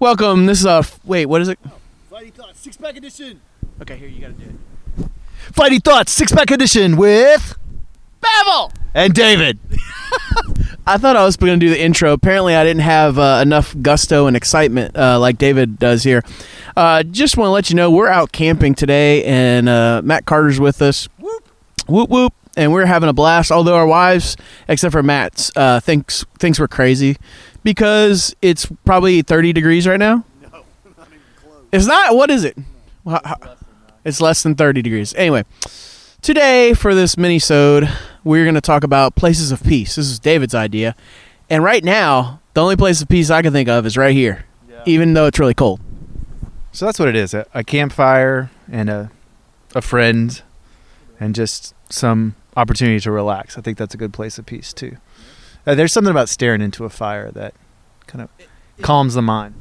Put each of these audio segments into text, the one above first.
Welcome. This is a wait. What is it? Flighty Thoughts 6-Pack Edition. Okay, here you gotta do it. Flighty Thoughts 6-Pack Edition with Pavel and David. I thought I was gonna do the intro. Apparently, I didn't have enough gusto and excitement like David does here. Just want to let you know we're out camping today, and Matt Carter's with us. Whoop whoop whoop. And we're having a blast. Although our wives, except for Matt's, thinks we're crazy. Because it's probably 30 degrees right now? No, not even close. It's not? What is it? No, it's less than 30 degrees. Anyway, today for this mini-sode, we're going to talk about places of peace. This is David's idea. And right now, the only place of peace I can think of is right here, even though it's really cold. So that's what it is, a campfire and a friend and just some opportunity to relax. I think that's a good place of peace, too. There's something about staring into a fire that kind of calms the mind.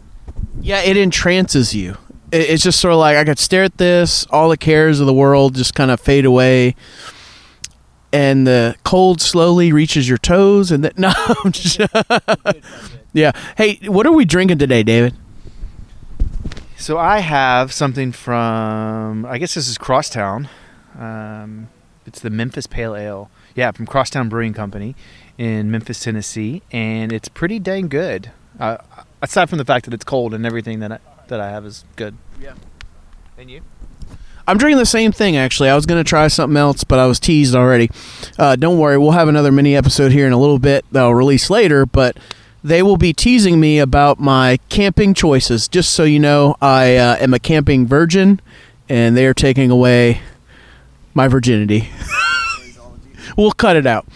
Yeah, it entrances you. It's just sort of like I could stare at this, all the cares of the world just kind of fade away, and the cold slowly reaches your toes. And no, I'm just yeah. Hey, what are we drinking today, David? So I have something from, I guess this is Crosstown. It's the Memphis Pale Ale. Yeah, from Crosstown Brewing Company in Memphis, Tennessee, and it's pretty dang good. Aside from the fact that it's cold and everything that I have is good. Yeah. And you? I'm drinking the same thing, actually. I was going to try something else, but I was teased already. Don't worry. We'll have another mini-episode here in a little bit that I'll release later, but they will be teasing me about my camping choices. Just so you know, I am a camping virgin, and they are taking away my virginity. We'll cut it out.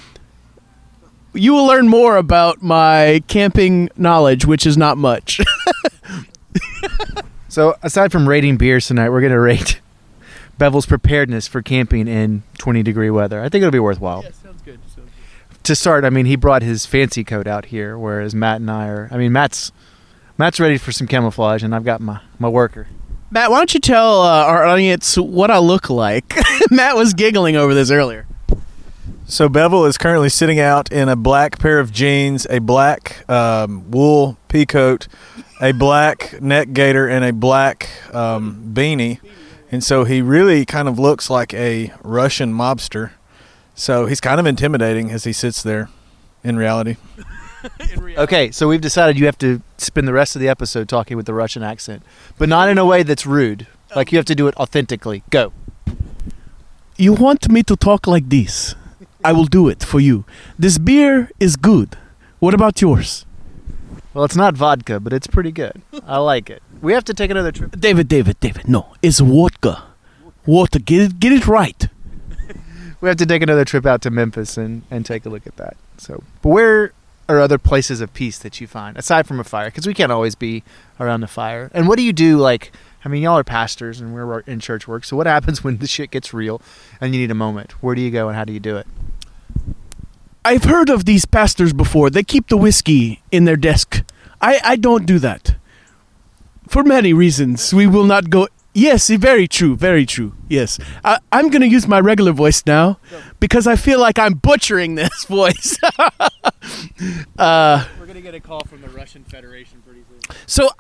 You will learn more about my camping knowledge, which is not much. So, aside from rating beers tonight, we're going to rate Bevel's preparedness for camping in 20-degree weather. I think it'll be worthwhile. Yeah, sounds good. To start, I mean, he brought his fancy coat out here, whereas Matt and I are... I mean, Matt's ready for some camouflage, and I've got my worker. Matt, why don't you tell our audience what I look like? Matt was giggling over this earlier. So Bevel is currently sitting out in a black pair of jeans, a black wool pea coat, a black neck gaiter, and a black beanie. And so he really kind of looks like a Russian mobster. So he's kind of intimidating as he sits there in reality. Okay, so we've decided you have to spend the rest of the episode talking with the Russian accent, but not in a way that's rude. Like you have to do it authentically. Go. You want me to talk like this? I will do it for you. This beer is good. What about yours? Well, it's not vodka, but it's pretty good. I like it. We have to take another trip. David. No, it's vodka. Water. Get it right. We have to take another trip out to Memphis and take a look at that. So, but where are other places of peace that you find aside from a fire? Because we can't always be around the fire. And what do you do? Like, I mean, y'all are pastors and we're in church work. So what happens when the shit gets real and you need a moment? Where do you go and how do you do it? I've heard of these pastors before. They keep the whiskey in their desk. I don't do that. For many reasons, we will not go... Yes, very true, yes. I'm going to use my regular voice now because I feel like I'm butchering this voice. We're going to get a call from the Russian Federation pretty soon.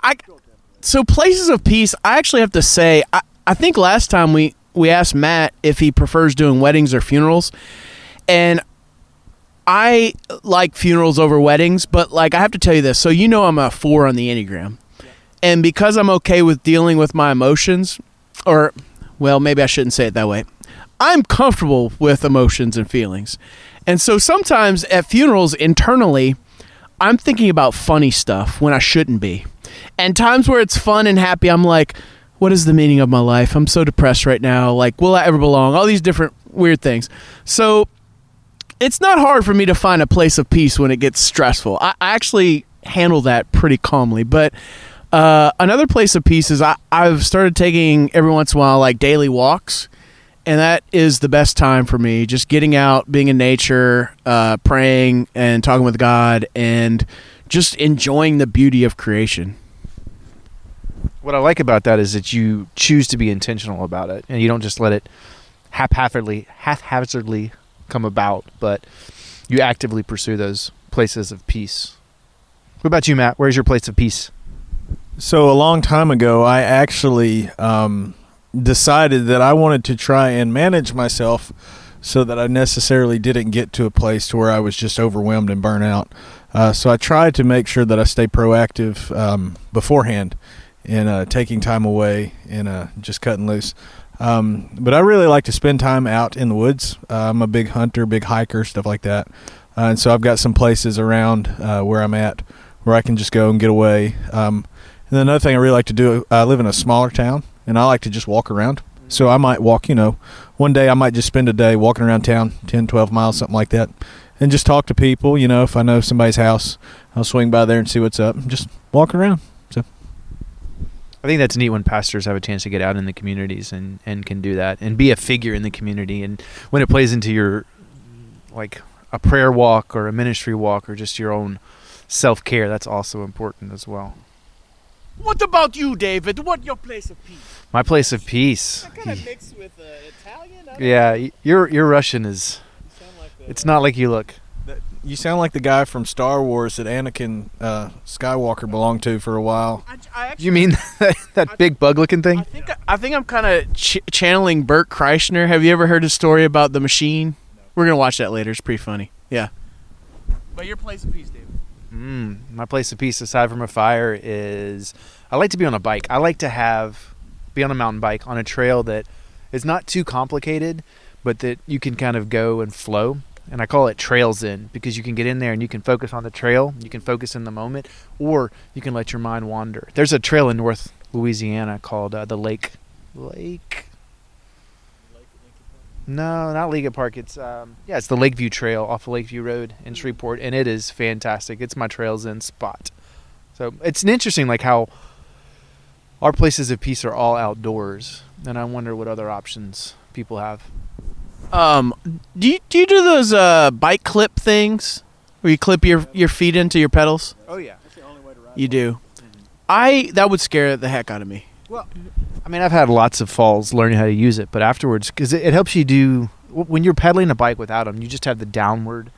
So places of peace, I actually have to say, I think last time we asked Matt if he prefers doing weddings or funerals, and... I like funerals over weddings, but like I have to tell you this. So you know I'm a 4 on the Enneagram. Yeah. And because I'm okay with dealing with my emotions, or, well, maybe I shouldn't say it that way. I'm comfortable with emotions and feelings. And so sometimes at funerals internally, I'm thinking about funny stuff when I shouldn't be. And times where it's fun and happy, I'm like, what is the meaning of my life? I'm so depressed right now. Like, will I ever belong? All these different weird things. So... it's not hard for me to find a place of peace when it gets stressful. I actually handle that pretty calmly. But another place of peace is I've started taking every once in a while like daily walks. And that is the best time for me. Just getting out, being in nature, praying and talking with God and just enjoying the beauty of creation. What I like about that is that you choose to be intentional about it. And you don't just let it haphazardly come about, but you actively pursue those places of peace. What about you, Matt? Where's your place of peace? So a long time ago, I actually decided that I wanted to try and manage myself so that I necessarily didn't get to a place to where I was just overwhelmed and burnt out. So I tried to make sure that I stay proactive beforehand in taking time away and just cutting loose. But I really like to spend time out in the woods. I'm a big hunter, big hiker, stuff like that. And so I've got some places around where I'm at where I can just go and get away. And then another thing I really like to do, I live in a smaller town, and I like to just walk around. So I might walk, one day I might just spend a day walking around town, 10, 12 miles, something like that, and just talk to people. If I know somebody's house, I'll swing by there and see what's up and just walk around. I think that's neat when pastors have a chance to get out in the communities and can do that and be a figure in the community. And when it plays into your, like, a prayer walk or a ministry walk or just your own self-care, that's also important as well. What about you, David? What your place of peace? My place of peace. I kind of mix with Italian. Yeah, your Russian is... You sound like it's not like you look. You sound like the guy from Star Wars that Anakin Skywalker belonged to for a while. I actually, you mean that big bug-looking thing? I think I'm kind of channeling Bert Kreischer. Have you ever heard his story about the machine? No. We're going to watch that later. It's pretty funny. Yeah. But your place of peace, David? My place of peace, aside from a fire, is I like to be on a bike. I like to be on a mountain bike on a trail that is not too complicated, but that you can kind of go and flow. And I call it trails in, because you can get in there and you can focus on the trail, you can focus in the moment, or you can let your mind wander. There's a trail in North Louisiana called the Lake. No, not Lake Park. It's it's the Lakeview Trail off of Lakeview Road in Shreveport, and it is fantastic. It's my trails in spot. So it's interesting, like, how our places of peace are all outdoors, and I wonder what other options people have. Do you do those bike clip things where you clip your feet into your pedals? Oh yeah, that's the only way to ride. You do. Mm-hmm. That would scare the heck out of me. Well, I mean, I've had lots of falls learning how to use it, but afterwards, because it helps you do when you're pedaling a bike without them, you just have the downward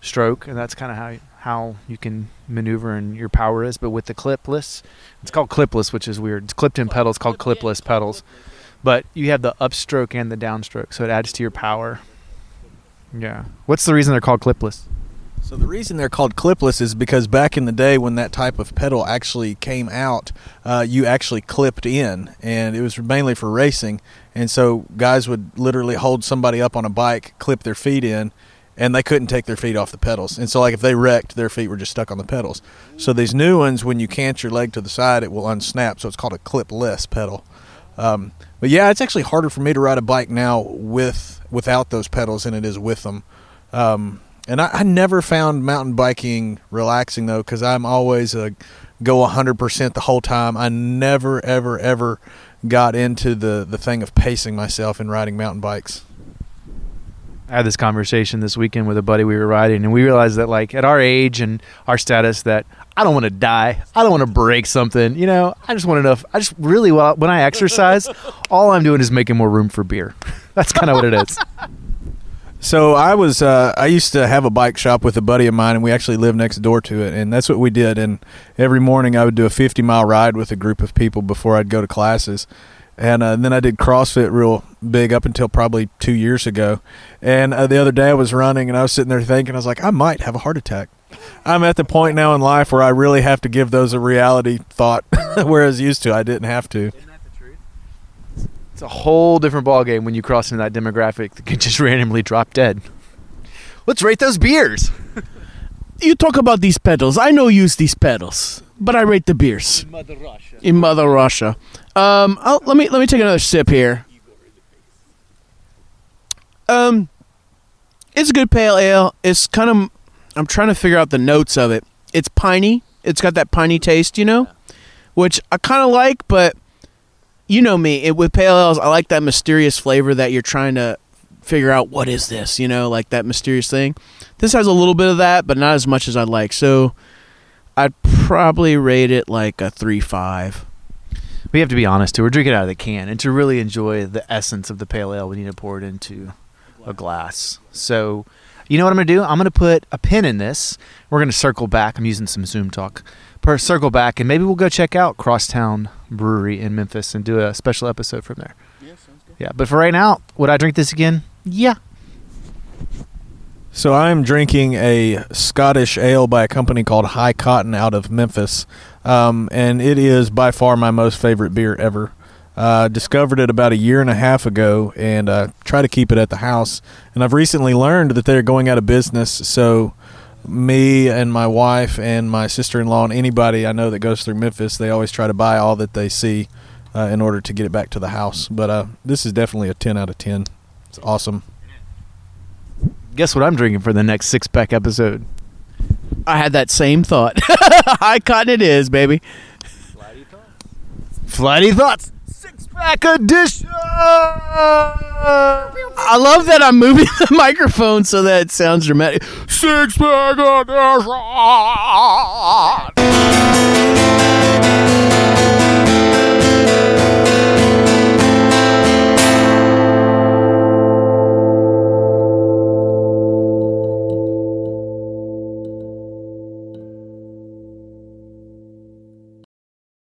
stroke, and that's kind of how you can maneuver and your power is. But with the clipless, it's called clipless, which is weird. It's clipped in pedals called clipless pedals. But you have the upstroke and the downstroke, so it adds to your power. Yeah. What's the reason they're called clipless? So the reason they're called clipless is because back in the day when that type of pedal actually came out, you actually clipped in, and it was mainly for racing. And so guys would literally hold somebody up on a bike, clip their feet in, and they couldn't take their feet off the pedals. And so, like, if they wrecked, their feet were just stuck on the pedals. So these new ones, when you cant your leg to the side, it will unsnap, so it's called a clipless pedal. But yeah, it's actually harder for me to ride a bike now without those pedals than it is with them. And I never found mountain biking relaxing, though, because I'm always go 100% the whole time. I never, ever, ever got into the thing of pacing myself and riding mountain bikes. I had this conversation this weekend with a buddy we were riding, and we realized that, like, at our age and our status, that I don't want to die. I don't want to break something. I just want enough. I just really, when I exercise, all I'm doing is making more room for beer. That's kind of what it is. So I used to have a bike shop with a buddy of mine, and we actually lived next door to it, and that's what we did. And every morning I would do a 50-mile ride with a group of people before I'd go to classes. And then I did CrossFit real big up until probably 2 years ago. And the other day I was running, and I was sitting there thinking, I was like, I might have a heart attack. I'm at the point now in life where I really have to give those a reality thought, whereas used to I didn't have to. Isn't that the truth? It's a whole different ballgame when you cross into that demographic that can just randomly drop dead. Let's rate those beers. You talk about these pedals. I know use these pedals, but I rate the beers. In Mother Russia. Let me take another sip here. It's a good pale ale. It's kind of, I'm trying to figure out the notes of it. It's piney. It's got that piney taste, which I kind of like, but you know me. With pale ales, I like that mysterious flavor that you're trying to figure out what is this, like that mysterious thing. This has a little bit of that, but not as much as I'd like. So I'd probably rate it like a 3.5. We have to be honest, too. We're drinking out of the can. And to really enjoy the essence of the pale ale, we need to pour it into a glass. So you know what I'm going to do? I'm going to put a pin in this. We're going to circle back. I'm using some Zoom talk. circle back, and maybe we'll go check out Crosstown Brewery in Memphis and do a special episode from there. Yeah, sounds good. Yeah, but for right now, would I drink this again? Yeah. So I'm drinking a Scottish ale by a company called High Cotton out of Memphis, and it is by far my most favorite beer ever. Discovered it about a year and a half ago, and try to keep it at the house. And I've recently learned that they're going out of business, so me and my wife and my sister-in-law and anybody I know that goes through Memphis, they always try to buy all that they see in order to get it back to the house. But this is definitely a 10 out of 10. It's awesome. Guess what I'm drinking for the next six-pack episode? I had that same thought. High Cotton it is, baby. Flighty Thoughts. Flighty Thoughts. Six-pack edition. I love that I'm moving the microphone so that it sounds dramatic. Six-pack edition.